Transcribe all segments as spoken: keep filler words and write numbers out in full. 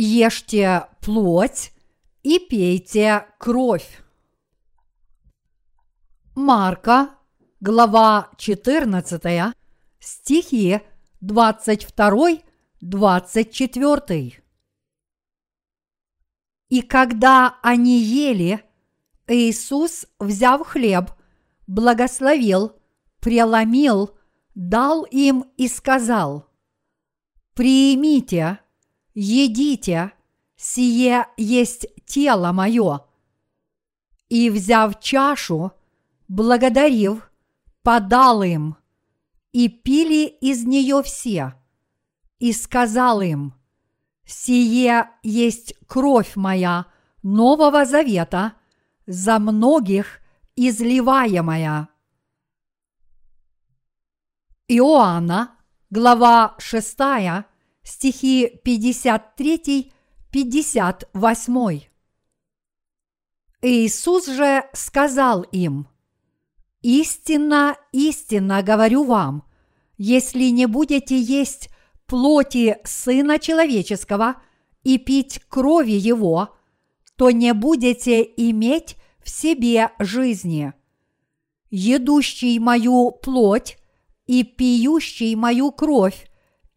ешьте плоть и пейте кровь. Марка, глава четырнадцатая, стихи двадцать второй, двадцать четвёртый. И когда они ели, Иисус, взяв хлеб, благословил, преломил, дал им и сказал: «Приимите, едите, сие есть тело мое». И, взяв чашу, благодарив, подал им, и пили из нее все, и сказал им: «Сие есть кровь моя Нового Завета, за многих изливаемая». Иоанна, глава шестая, стихи пятьдесят третий, пятьдесят восьмой. Иисус же сказал им: «Истинно, истинно говорю вам, если не будете есть плоти Сына Человеческого и пить крови Его, то не будете иметь в себе жизни. Едущий мою плоть и пьющий мою кровь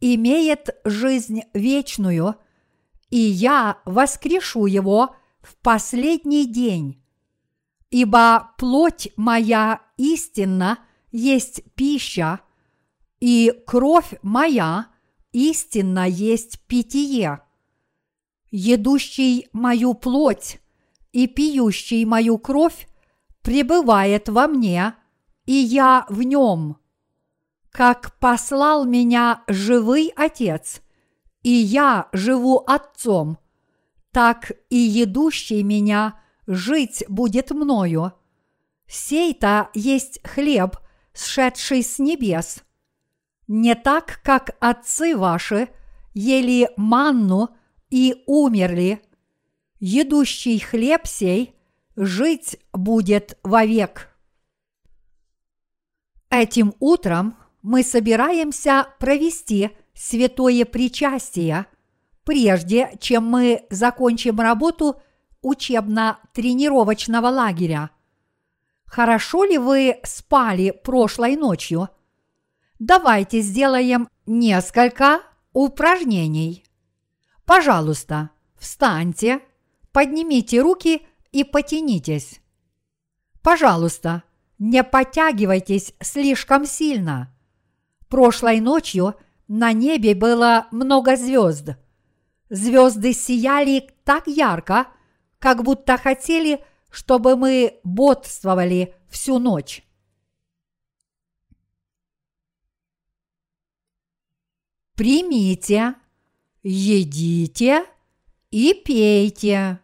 имеет жизнь вечную, и я воскрешу его в последний день. Ибо плоть моя истинно есть пища, и кровь моя истинно есть питье. Едущий мою плоть и пьющий мою кровь пребывает во мне, и я в нем. Как послал меня живый Отец, и я живу Отцом, так и едущий меня жить будет мною. Сей-то есть хлеб, сшедший с небес. Не так, как отцы ваши ели манну и умерли. Едущий хлеб сей жить будет вовек». Этим утром мы собираемся провести святое причастие, прежде чем мы закончим работу учебно-тренировочного лагеря. Хорошо ли вы спали прошлой ночью? Давайте сделаем несколько упражнений. Пожалуйста, встаньте, поднимите руки и потянитесь. Пожалуйста, не подтягивайтесь слишком сильно. Прошлой ночью на небе было много звезд. Звезды сияли так ярко, как будто хотели, чтобы мы бодрствовали всю ночь. Примите, едите и пейте.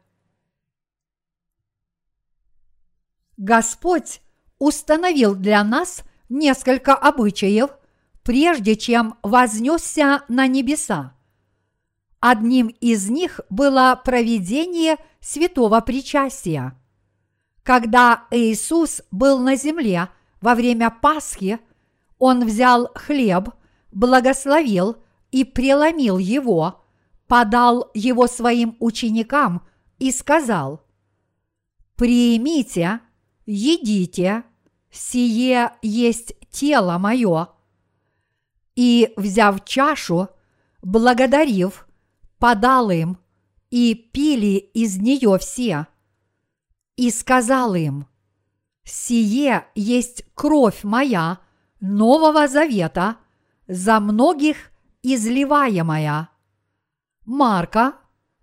Господь установил для нас несколько обычаев, прежде чем вознесся на небеса. Одним из них было проведение святого причастия. Когда Иисус был на земле во время Пасхи, Он взял хлеб, благословил и преломил его, подал его своим ученикам и сказал: «Приимите, едите, сие есть тело мое». И, взяв чашу, благодарив, подал им, и пили из нее все, и сказал им: «Сие есть кровь моя Нового Завета, за многих изливаемая». Марка,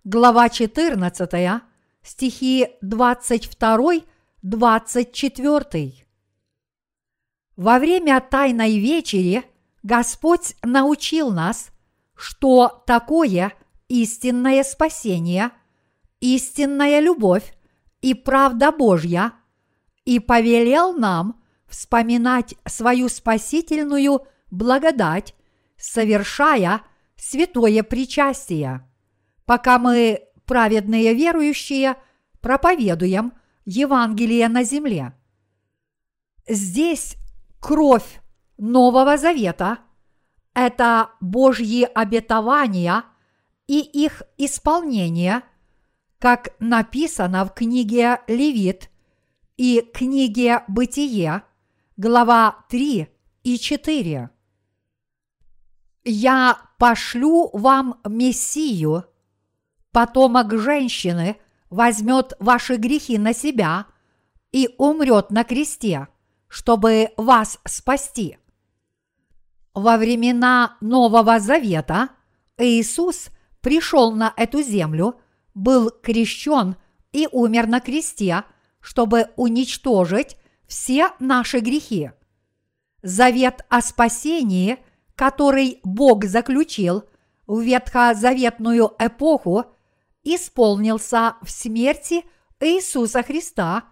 глава четырнадцатая, стихи двадцать второй, двадцать четвёртый. Во время Тайной Вечери Господь научил нас, что такое истинное спасение, истинная любовь и правда Божья, и повелел нам вспоминать свою спасительную благодать, совершая святое причастие, пока мы, праведные верующие, проповедуем Евангелие на земле. Здесь кровь Нового Завета – это Божьи обетования и их исполнение, как написано в книге Левит и книге Бытие, глава три и четыре. «Я пошлю вам Мессию, потомок женщины возьмет ваши грехи на себя и умрет на кресте, чтобы вас спасти». Во времена Нового Завета Иисус пришел на эту землю, был крещен и умер на кресте, чтобы уничтожить все наши грехи. Завет о спасении, который Бог заключил в ветхозаветную эпоху, исполнился в смерти Иисуса Христа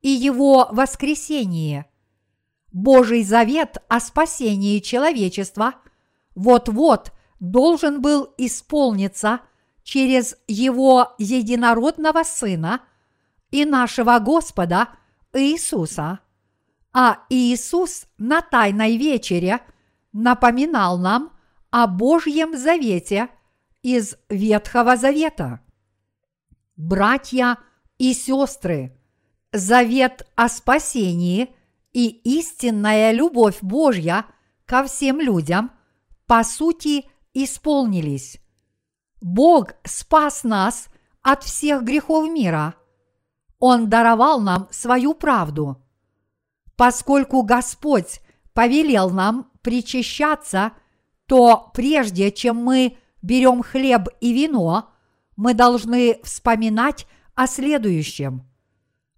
и Его воскресении. Божий завет о спасении человечества вот-вот должен был исполниться через Его единородного Сына и нашего Господа Иисуса. А Иисус на Тайной Вечере напоминал нам о Божьем Завете из Ветхого Завета. Братья и сестры, завет о спасении и истинная любовь Божья ко всем людям по сути исполнились. Бог спас нас от всех грехов мира. Он даровал нам свою правду. Поскольку Господь повелел нам причащаться, то прежде чем мы берем хлеб и вино, мы должны вспоминать о следующем.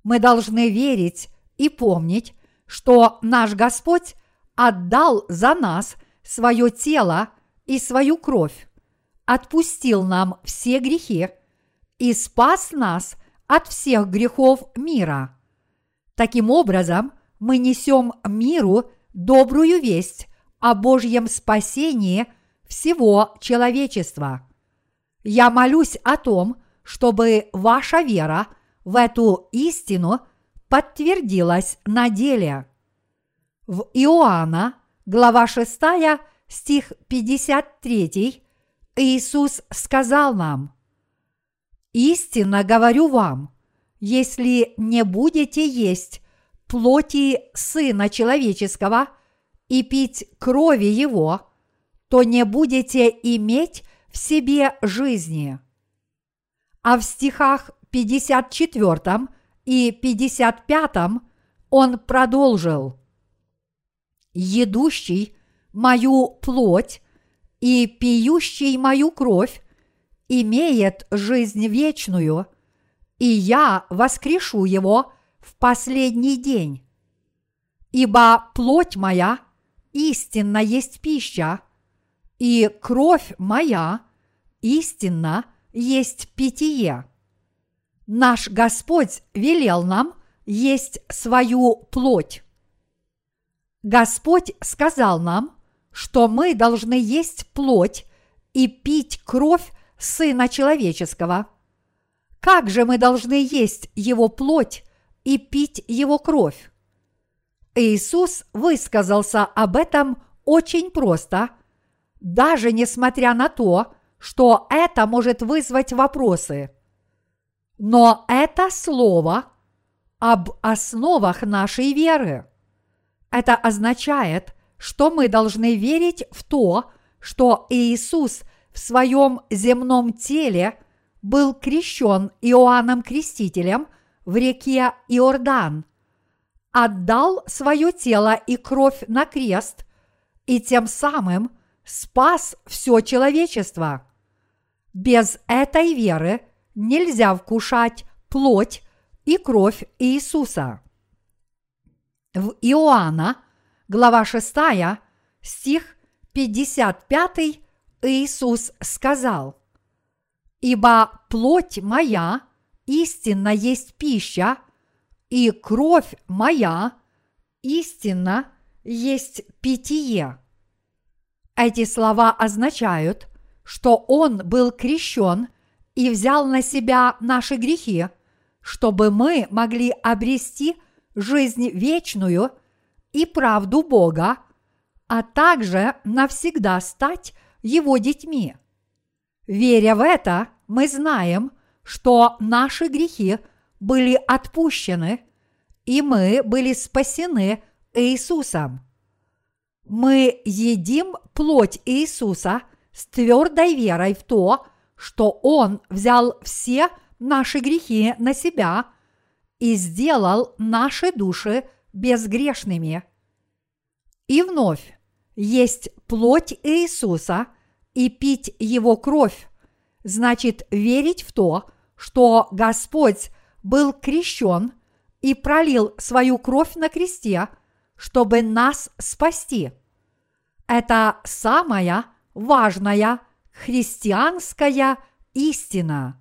Мы должны верить и помнить, что наш Господь отдал за нас свое тело и свою кровь, отпустил нам все грехи и спас нас от всех грехов мира. Таким образом, мы несем миру добрую весть о Божьем спасении всего человечества. Я молюсь о том, чтобы ваша вера в эту истину подтвердилась на деле. В Иоанна, глава шестая, стих пятьдесят три, Иисус сказал нам: «Истинно говорю вам, если не будете есть плоти Сына Человеческого и пить крови Его, то не будете иметь в себе жизни». А в стихах пятьдесят четвёртом и пятьдесят пятом он продолжил: «Едущий мою плоть и пьющий мою кровь имеет жизнь вечную, и я воскрешу его в последний день. Ибо плоть моя истинно есть пища, и кровь моя истинно есть питье». Наш Господь велел нам есть свою плоть. Господь сказал нам, что мы должны есть плоть и пить кровь Сына Человеческого. Как же мы должны есть Его плоть и пить Его кровь? Иисус высказался об этом очень просто, даже несмотря на то, что это может вызвать вопросы. Но это слово об основах нашей веры. Это означает, что мы должны верить в то, что Иисус в своем земном теле был крещен Иоанном Крестителем в реке Иордан, отдал свое тело и кровь на крест и тем самым спас все человечество. Без этой веры нельзя вкушать плоть и кровь Иисуса. В Иоанна, глава шестая, стих пятьдесят пятый, Иисус сказал: «Ибо плоть моя истинно есть пища, и кровь моя истинно есть питье». Эти слова означают, что Он был крещен и взял на себя наши грехи, чтобы мы могли обрести жизнь вечную и правду Бога, а также навсегда стать Его детьми. Веря в это, мы знаем, что наши грехи были отпущены, и мы были спасены Иисусом. Мы едим плоть Иисуса с твердой верой в то, что Он взял все наши грехи на себя и сделал наши души безгрешными. И вновь есть плоть Иисуса и пить Его кровь, значит верить в то, что Господь был крещен и пролил свою кровь на кресте, чтобы нас спасти. Это самая важная христианская истина.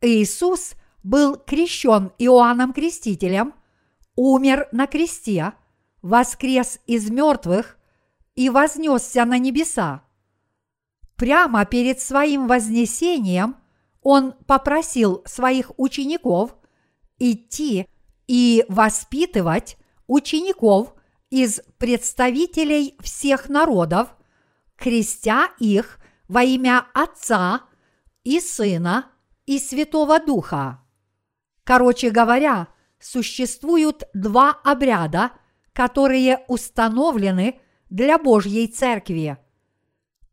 Иисус был крещен Иоанном Крестителем, умер на кресте, воскрес из мертвых и вознесся на небеса. Прямо перед своим вознесением Он попросил своих учеников идти и воспитывать учеников из представителей всех народов, крестя их во имя Отца и Сына и Святого Духа. Короче говоря, существуют два обряда, которые установлены для Божьей Церкви.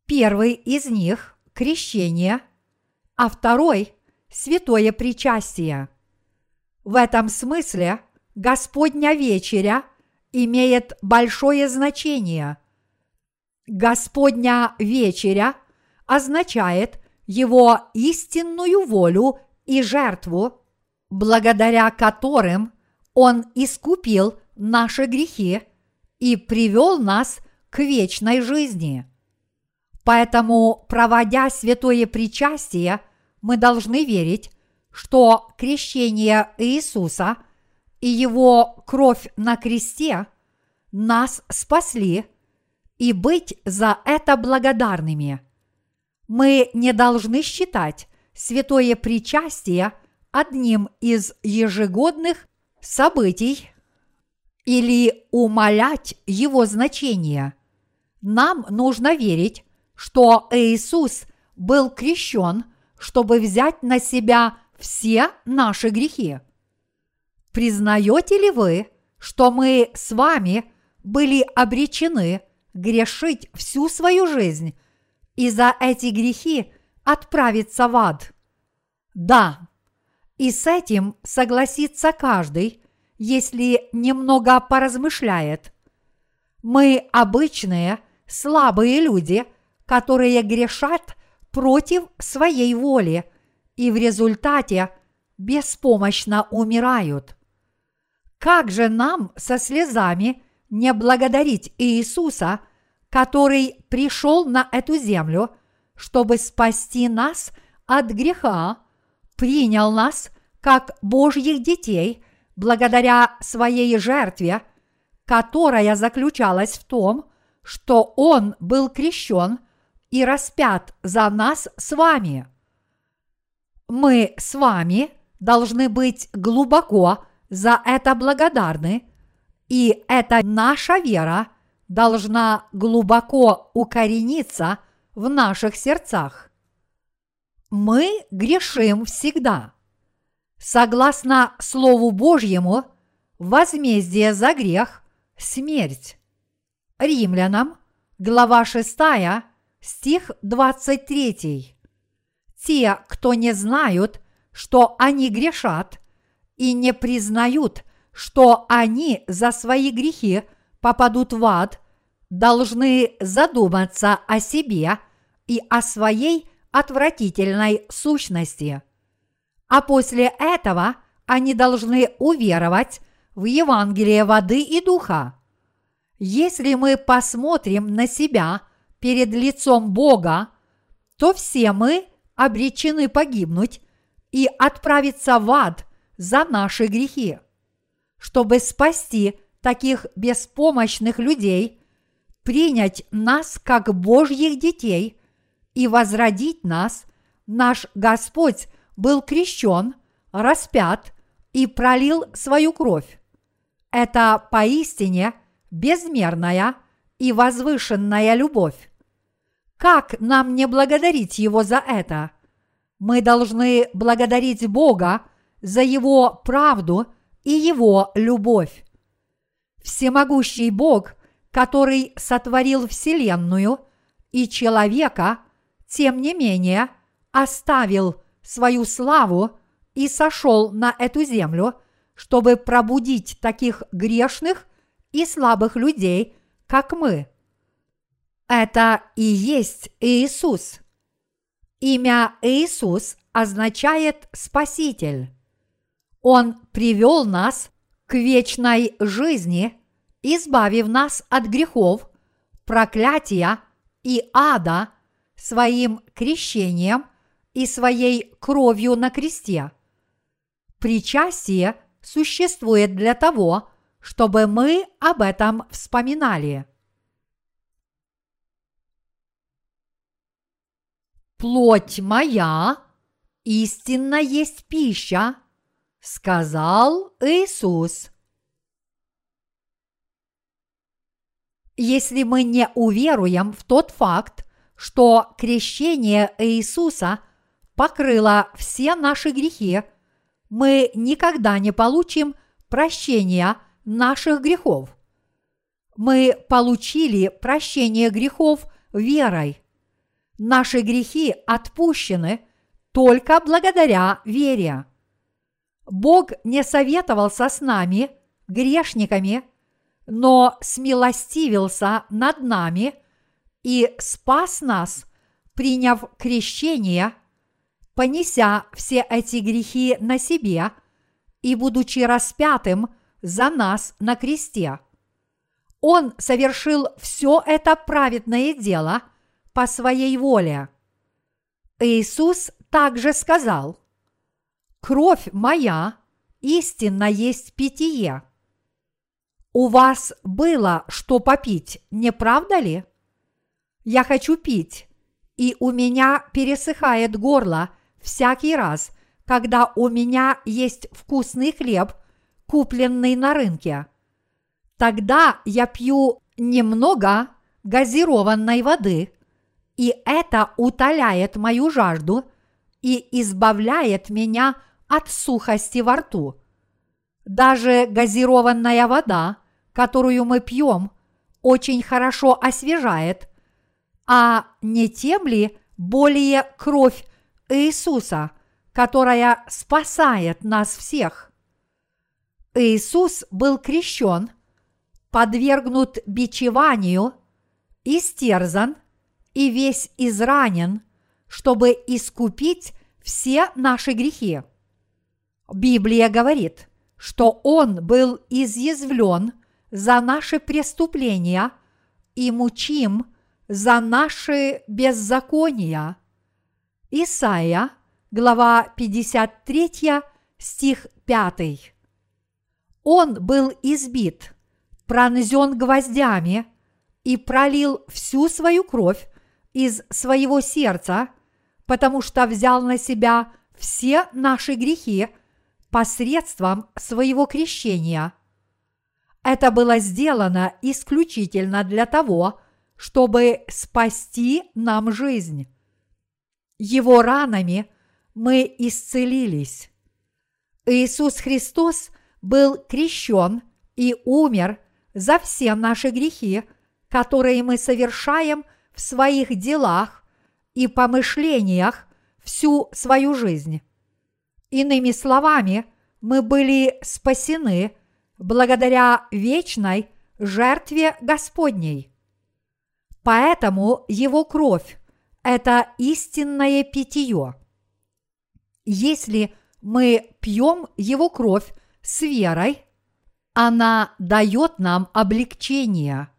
Первый из них – крещение, а второй – святое причастие. В этом смысле Господня Вечеря имеет большое значение. Господня Вечеря означает Его истинную волю и жертву, благодаря которым Он искупил наши грехи и привел нас к вечной жизни. Поэтому, проводя святое причастие, мы должны верить, что крещение Иисуса и Его кровь на кресте нас спасли, и быть за это благодарными. Мы не должны считать святое причастие одним из ежегодных событий или умалять его значение. Нам нужно верить, что Иисус был крещен, чтобы взять на себя все наши грехи. Признаете ли вы, что мы с вами были обречены грешить всю свою жизнь и за эти грехи отправиться в ад? Да, и с этим согласится каждый, если немного поразмышляет. Мы обычные, слабые люди, которые грешат против своей воли и в результате беспомощно умирают. Как же нам со слезами не благодарить Иисуса, который пришел на эту землю, чтобы спасти нас от греха, принял нас как Божьих детей благодаря своей жертве, которая заключалась в том, что Он был крещен и распят за нас с вами. Мы с вами должны быть глубоко за это благодарны, и эта наша вера должна глубоко укорениться в наших сердцах. Мы грешим всегда. Согласно Слову Божьему, возмездие за грех – смерть. Римлянам, глава шестая, стих двадцать три. Те, кто не знают, что они грешат, и не признают, что они за свои грехи попадут в ад, должны задуматься о себе и о своей отвратительной сущности. А после этого они должны уверовать в Евангелие воды и духа. Если мы посмотрим на себя перед лицом Бога, то все мы обречены погибнуть и отправиться в ад за наши грехи. Чтобы спасти таких беспомощных людей, принять нас как Божьих детей и возродить нас, наш Господь был крещен, распят и пролил свою кровь. Это поистине безмерная и возвышенная любовь. Как нам не благодарить Его за это? Мы должны благодарить Бога за Его правду и Его любовь. Всемогущий Бог, который сотворил Вселенную и человека, тем не менее оставил свою славу и сошел на эту землю, чтобы пробудить таких грешных и слабых людей, как мы. Это и есть Иисус. Имя Иисус означает «Спаситель». Он привел нас к вечной жизни, избавив нас от грехов, проклятия и ада своим крещением и своей кровью на кресте. Причастие существует для того, чтобы мы об этом вспоминали. «Плоть моя истинно есть пища», – сказал Иисус. Если мы не уверуем в тот факт, что крещение Иисуса покрыло все наши грехи, мы никогда не получим прощения наших грехов. Мы получили прощение грехов верой. Наши грехи отпущены только благодаря вере. Бог не советовался с нами, грешниками, но смилостивился над нами и спас нас, приняв крещение, понеся все эти грехи на себе и будучи распятым за нас на кресте. Он совершил все это праведное дело по своей воле. Иисус также сказал: «Кровь моя истинно есть питье». У вас было что попить, не правда ли? Я хочу пить, и у меня пересыхает горло всякий раз, когда у меня есть вкусный хлеб, купленный на рынке. Тогда я пью немного газированной воды, и это утоляет мою жажду и избавляет меня от сухости во рту. Даже газированная вода, которую мы пьем, очень хорошо освежает, а не тем ли более кровь Иисуса, которая спасает нас всех? Иисус был крещен, подвергнут бичеванию, истерзан и весь изранен, чтобы искупить все наши грехи. Библия говорит, что Он был изъязвлен за наши преступления и мучим за наши беззакония. Исайя, глава пятьдесят три, стих пять. Он был избит, пронзен гвоздями и пролил всю свою кровь из своего сердца, потому что взял на себя все наши грехи посредством своего крещения. Это было сделано исключительно для того, чтобы спасти нам жизнь. Его ранами мы исцелились. Иисус Христос был крещен и умер за все наши грехи, которые мы совершаем в своих делах и помышлениях всю свою жизнь. Иными словами, мы были спасены благодаря вечной жертве Господней. Поэтому Его кровь это истинное питье. Если мы пьем Его кровь с верой, она дает нам облегчение.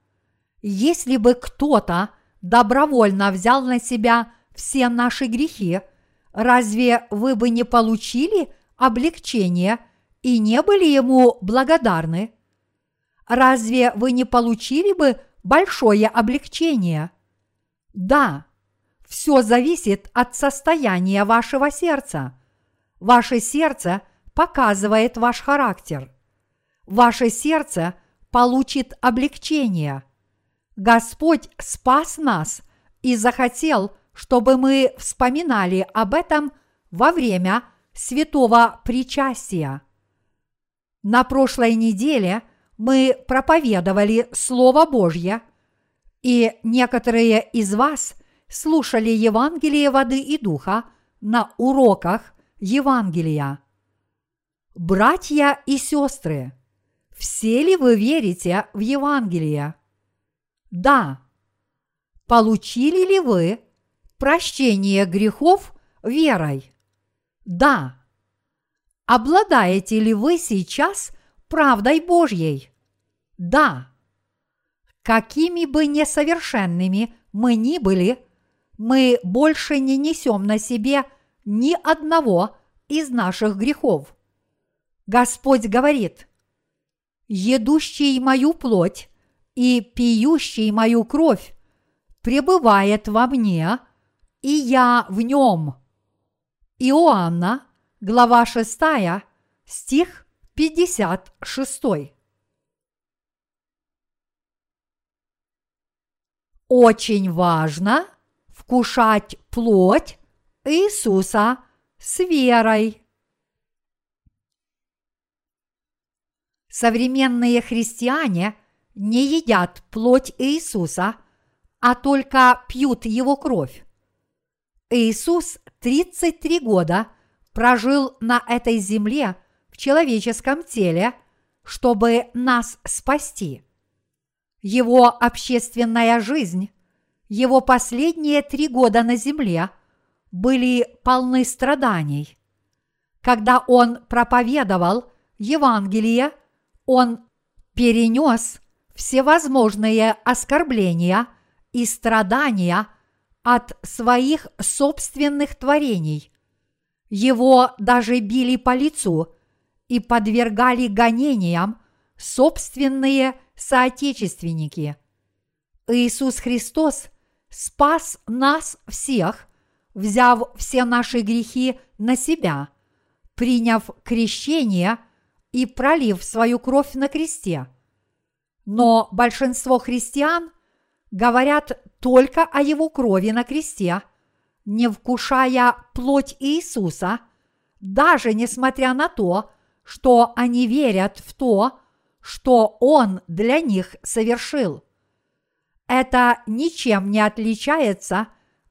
Если бы кто-то добровольно взял на себя все наши грехи, разве вы бы не получили облегчение и не были Ему благодарны? Разве вы не получили бы большое облегчение? Да. Все зависит от состояния вашего сердца. Ваше сердце показывает ваш характер. Ваше сердце получит облегчение. Господь спас нас и захотел, чтобы мы вспоминали об этом во время святого причастия. На прошлой неделе мы проповедовали Слово Божье, и некоторые из вас слушали Евангелие воды и духа на уроках Евангелия. Братья и сестры, все ли вы верите в Евангелие? Да. Получили ли вы прощение грехов верой? Да. Обладаете ли вы сейчас правдой Божьей? Да. Какими бы несовершенными мы ни были, мы больше не несем на себе ни одного из наших грехов. Господь говорит: «Едущий мою плоть и пьющий мою кровь пребывает во мне, и я в нем». Иоанна, глава шестая, стих пятьдесят шестой. Очень важно вкушать плоть Иисуса с верой. Современные христиане не едят плоть Иисуса, а только пьют его кровь. Иисус тридцать три года прожил на этой земле в человеческом теле, чтобы нас спасти. Его общественная жизнь, его последние три года на земле были полны страданий. Когда он проповедовал Евангелие, он перенес всевозможные оскорбления и страдания от своих собственных творений. Его даже били по лицу и подвергали гонениям собственные соотечественники. Иисус Христос спас нас всех, взяв все наши грехи на себя, приняв крещение и пролив свою кровь на кресте. Но большинство христиан говорят только о его крови на кресте, не вкушая плоть Иисуса, даже несмотря на то, что они верят в то, что он для них совершил. Это ничем не отличается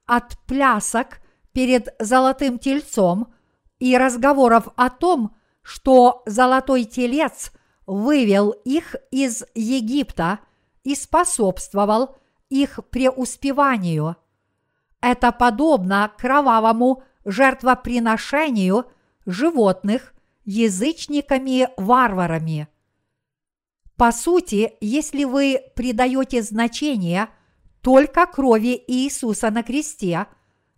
от плясок перед золотым тельцом и разговоров о том, что золотой телец вывел их из Египта и способствовал их преуспеванию. Это подобно кровавому жертвоприношению животных язычниками-варварами. По сути, если вы придаете значение только крови Иисуса на кресте,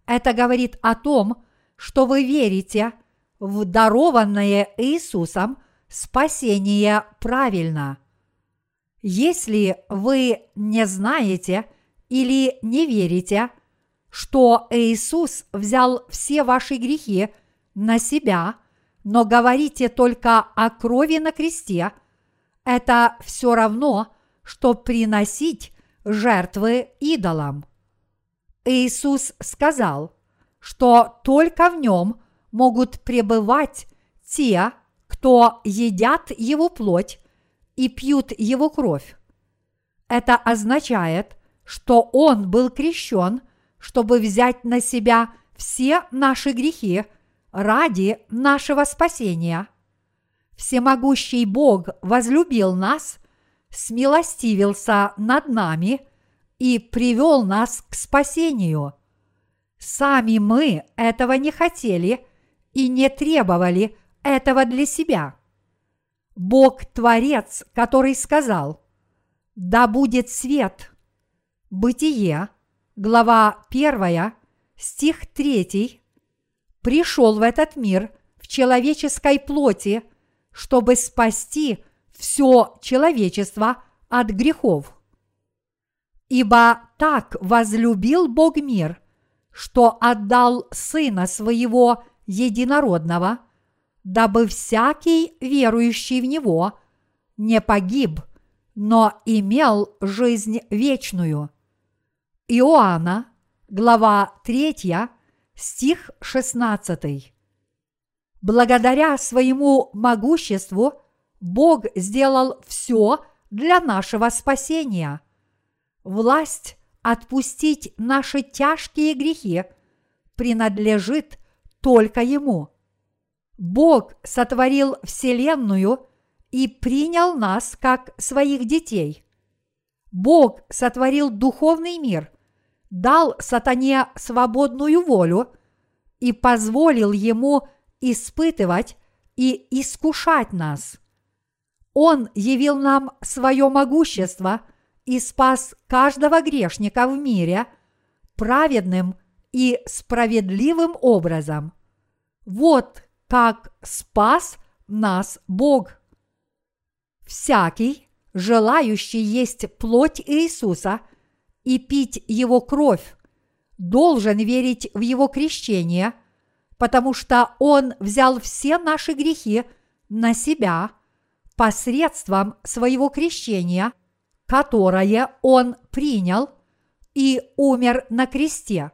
это говорит о том, что вы верите в дарованное Иисусом спасение правильно. Если вы не знаете или не верите, что Иисус взял все ваши грехи на себя, но говорите только о крови на кресте, это все равно, что приносить жертвы идолам. Иисус сказал, что только в нем могут пребывать те, кто едят его плоть и пьют его кровь. Это означает, что он был крещен, чтобы взять на себя все наши грехи ради нашего спасения. Всемогущий Бог возлюбил нас, смилостивился над нами и привел нас к спасению. Сами мы этого не хотели и не требовали этого для себя. Бог-творец, который сказал: «Да будет свет». Бытие, глава первая, стих третий, пришел в этот мир в человеческой плоти, чтобы спасти все человечество от грехов. Ибо так возлюбил Бог мир, что отдал Сына Своего Единородного, дабы всякий, верующий в Него, не погиб, но имел жизнь вечную. Иоанна, глава третья, стих шестнадцатый. Благодаря своему могуществу Бог сделал все для нашего спасения. Власть отпустить наши тяжкие грехи принадлежит только Ему. Бог сотворил Вселенную и принял нас как своих детей. Бог сотворил духовный мир, дал сатане свободную волю и позволил ему испытывать и искушать нас. Он явил нам свое могущество и спас каждого грешника в мире праведным и справедливым образом. Вот как спас нас Бог. Всякий, желающий есть плоть Иисуса и пить Его кровь, должен верить в Его крещение, потому что Он взял все наши грехи на Себя посредством Своего крещения, которое Он принял и умер на кресте.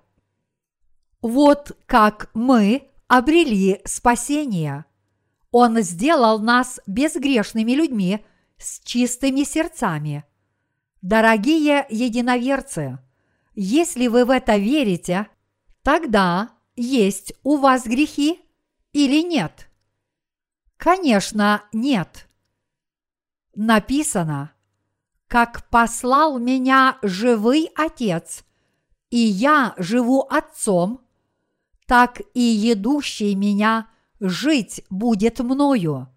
Вот как мы обрели спасение. Он сделал нас безгрешными людьми с чистыми сердцами. Дорогие единоверцы, если вы в это верите, тогда есть у вас грехи или нет? Конечно, нет. Написано: «Как послал меня живый Отец, и я живу Отцом, так и едущий меня жить будет мною.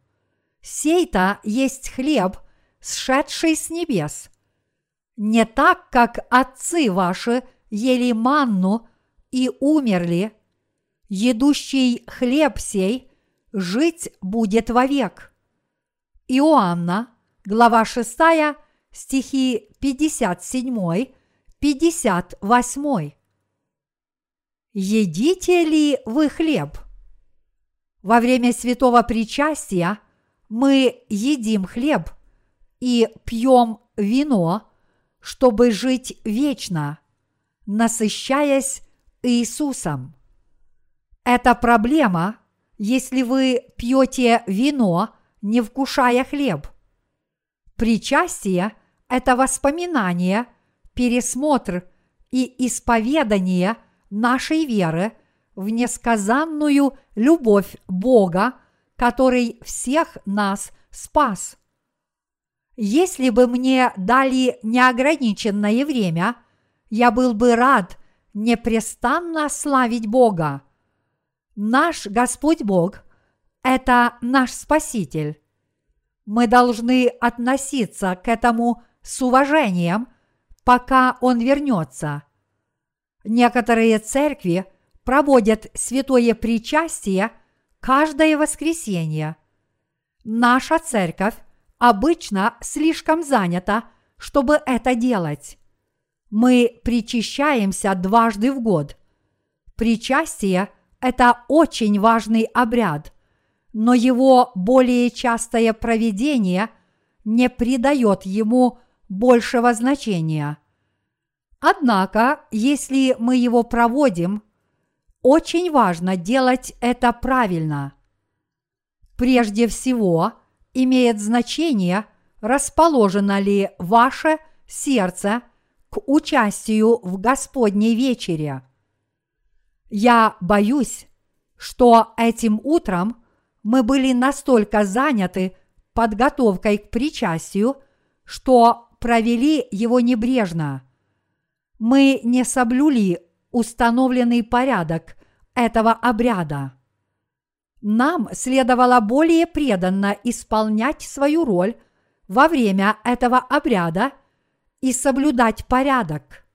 Сей-то есть хлеб, сшедший с небес. Не так, как отцы ваши ели манну и умерли. Едущий хлеб сей жить будет вовек». Иоанна, глава шестая, стихи пятьдесят семь, пятьдесят восемь. Едите ли вы хлеб? Во время святого причастия мы едим хлеб и пьем вино, чтобы жить вечно, насыщаясь Иисусом. Это проблема, если вы пьете вино, не вкушая хлеб. Причастие – это воспоминание, пересмотр и исповедание нашей веры в несказанную любовь Бога, который всех нас спас. Если бы мне дали неограниченное время, я был бы рад непрестанно славить Бога. Наш Господь Бог – это наш Спаситель. Мы должны относиться к этому с уважением, пока Он вернется. Некоторые церкви проводят святое причастие каждое воскресенье. Наша церковь обычно слишком занята, чтобы это делать. Мы причащаемся дважды в год. Причастие – это очень важный обряд, но его более частое проведение не придает ему большего значения. Однако, если мы его проводим, очень важно делать это правильно. Прежде всего, имеет значение, расположено ли ваше сердце к участию в Господней вечере. Я боюсь, что этим утром мы были настолько заняты подготовкой к причастию, что провели его небрежно. Мы не соблюли установленный порядок этого обряда. Нам следовало более преданно исполнять свою роль во время этого обряда и соблюдать порядок.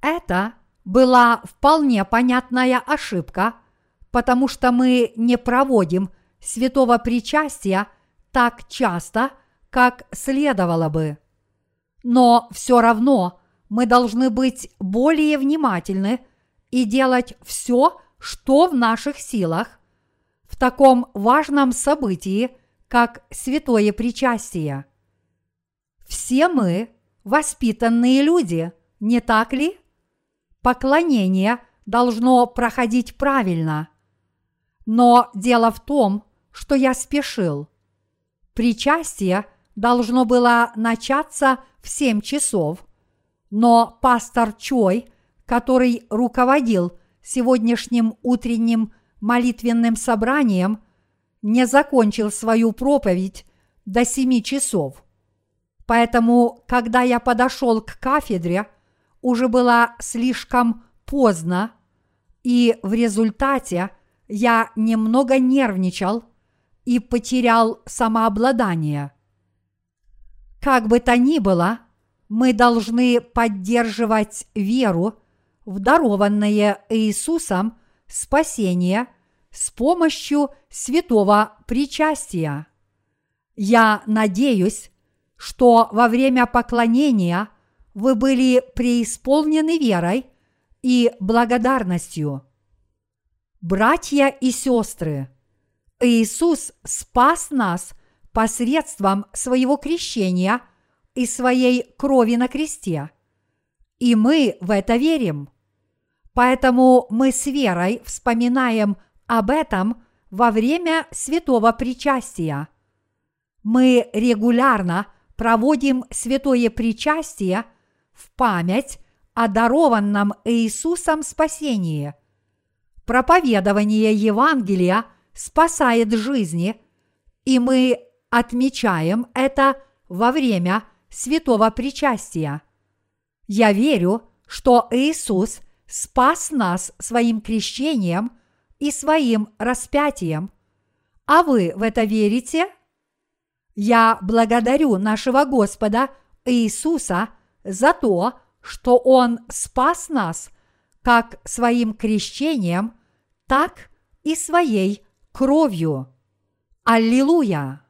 Это была вполне понятная ошибка, потому что мы не проводим святого причастия так часто, как следовало бы. Но все равно мы должны быть более внимательны и делать все, что в наших силах, в таком важном событии, как святое причастие. Все мы воспитанные люди, не так ли? Поклонение должно проходить правильно. Но дело в том, что я спешил. Причастие должно было начаться в семь часов, но пастор Чой, который руководил сегодняшним утренним молитвенным собранием, не закончил свою проповедь до семи часов. Поэтому, когда я подошел к кафедре, уже было слишком поздно, и в результате я немного нервничал и потерял самообладание. Как бы то ни было, мы должны поддерживать веру в дарованное Иисусом спасение с помощью святого причастия. Я надеюсь, что во время поклонения вы были преисполнены верой и благодарностью. Братья и сестры, Иисус спас нас посредством своего крещения и своей крови на кресте, и мы в это верим. Поэтому мы с верой вспоминаем об этом во время святого причастия. Мы регулярно проводим святое причастие в память о дарованном Иисусом спасении. Проповедование Евангелия спасает жизни, и мы отмечаем это во время святого причастия. Я верю, что Иисус спас нас своим крещением и своим распятием. А вы в это верите? Я благодарю нашего Господа Иисуса за то, что Он спас нас как своим крещением, так и своей кровью. Аллилуйя!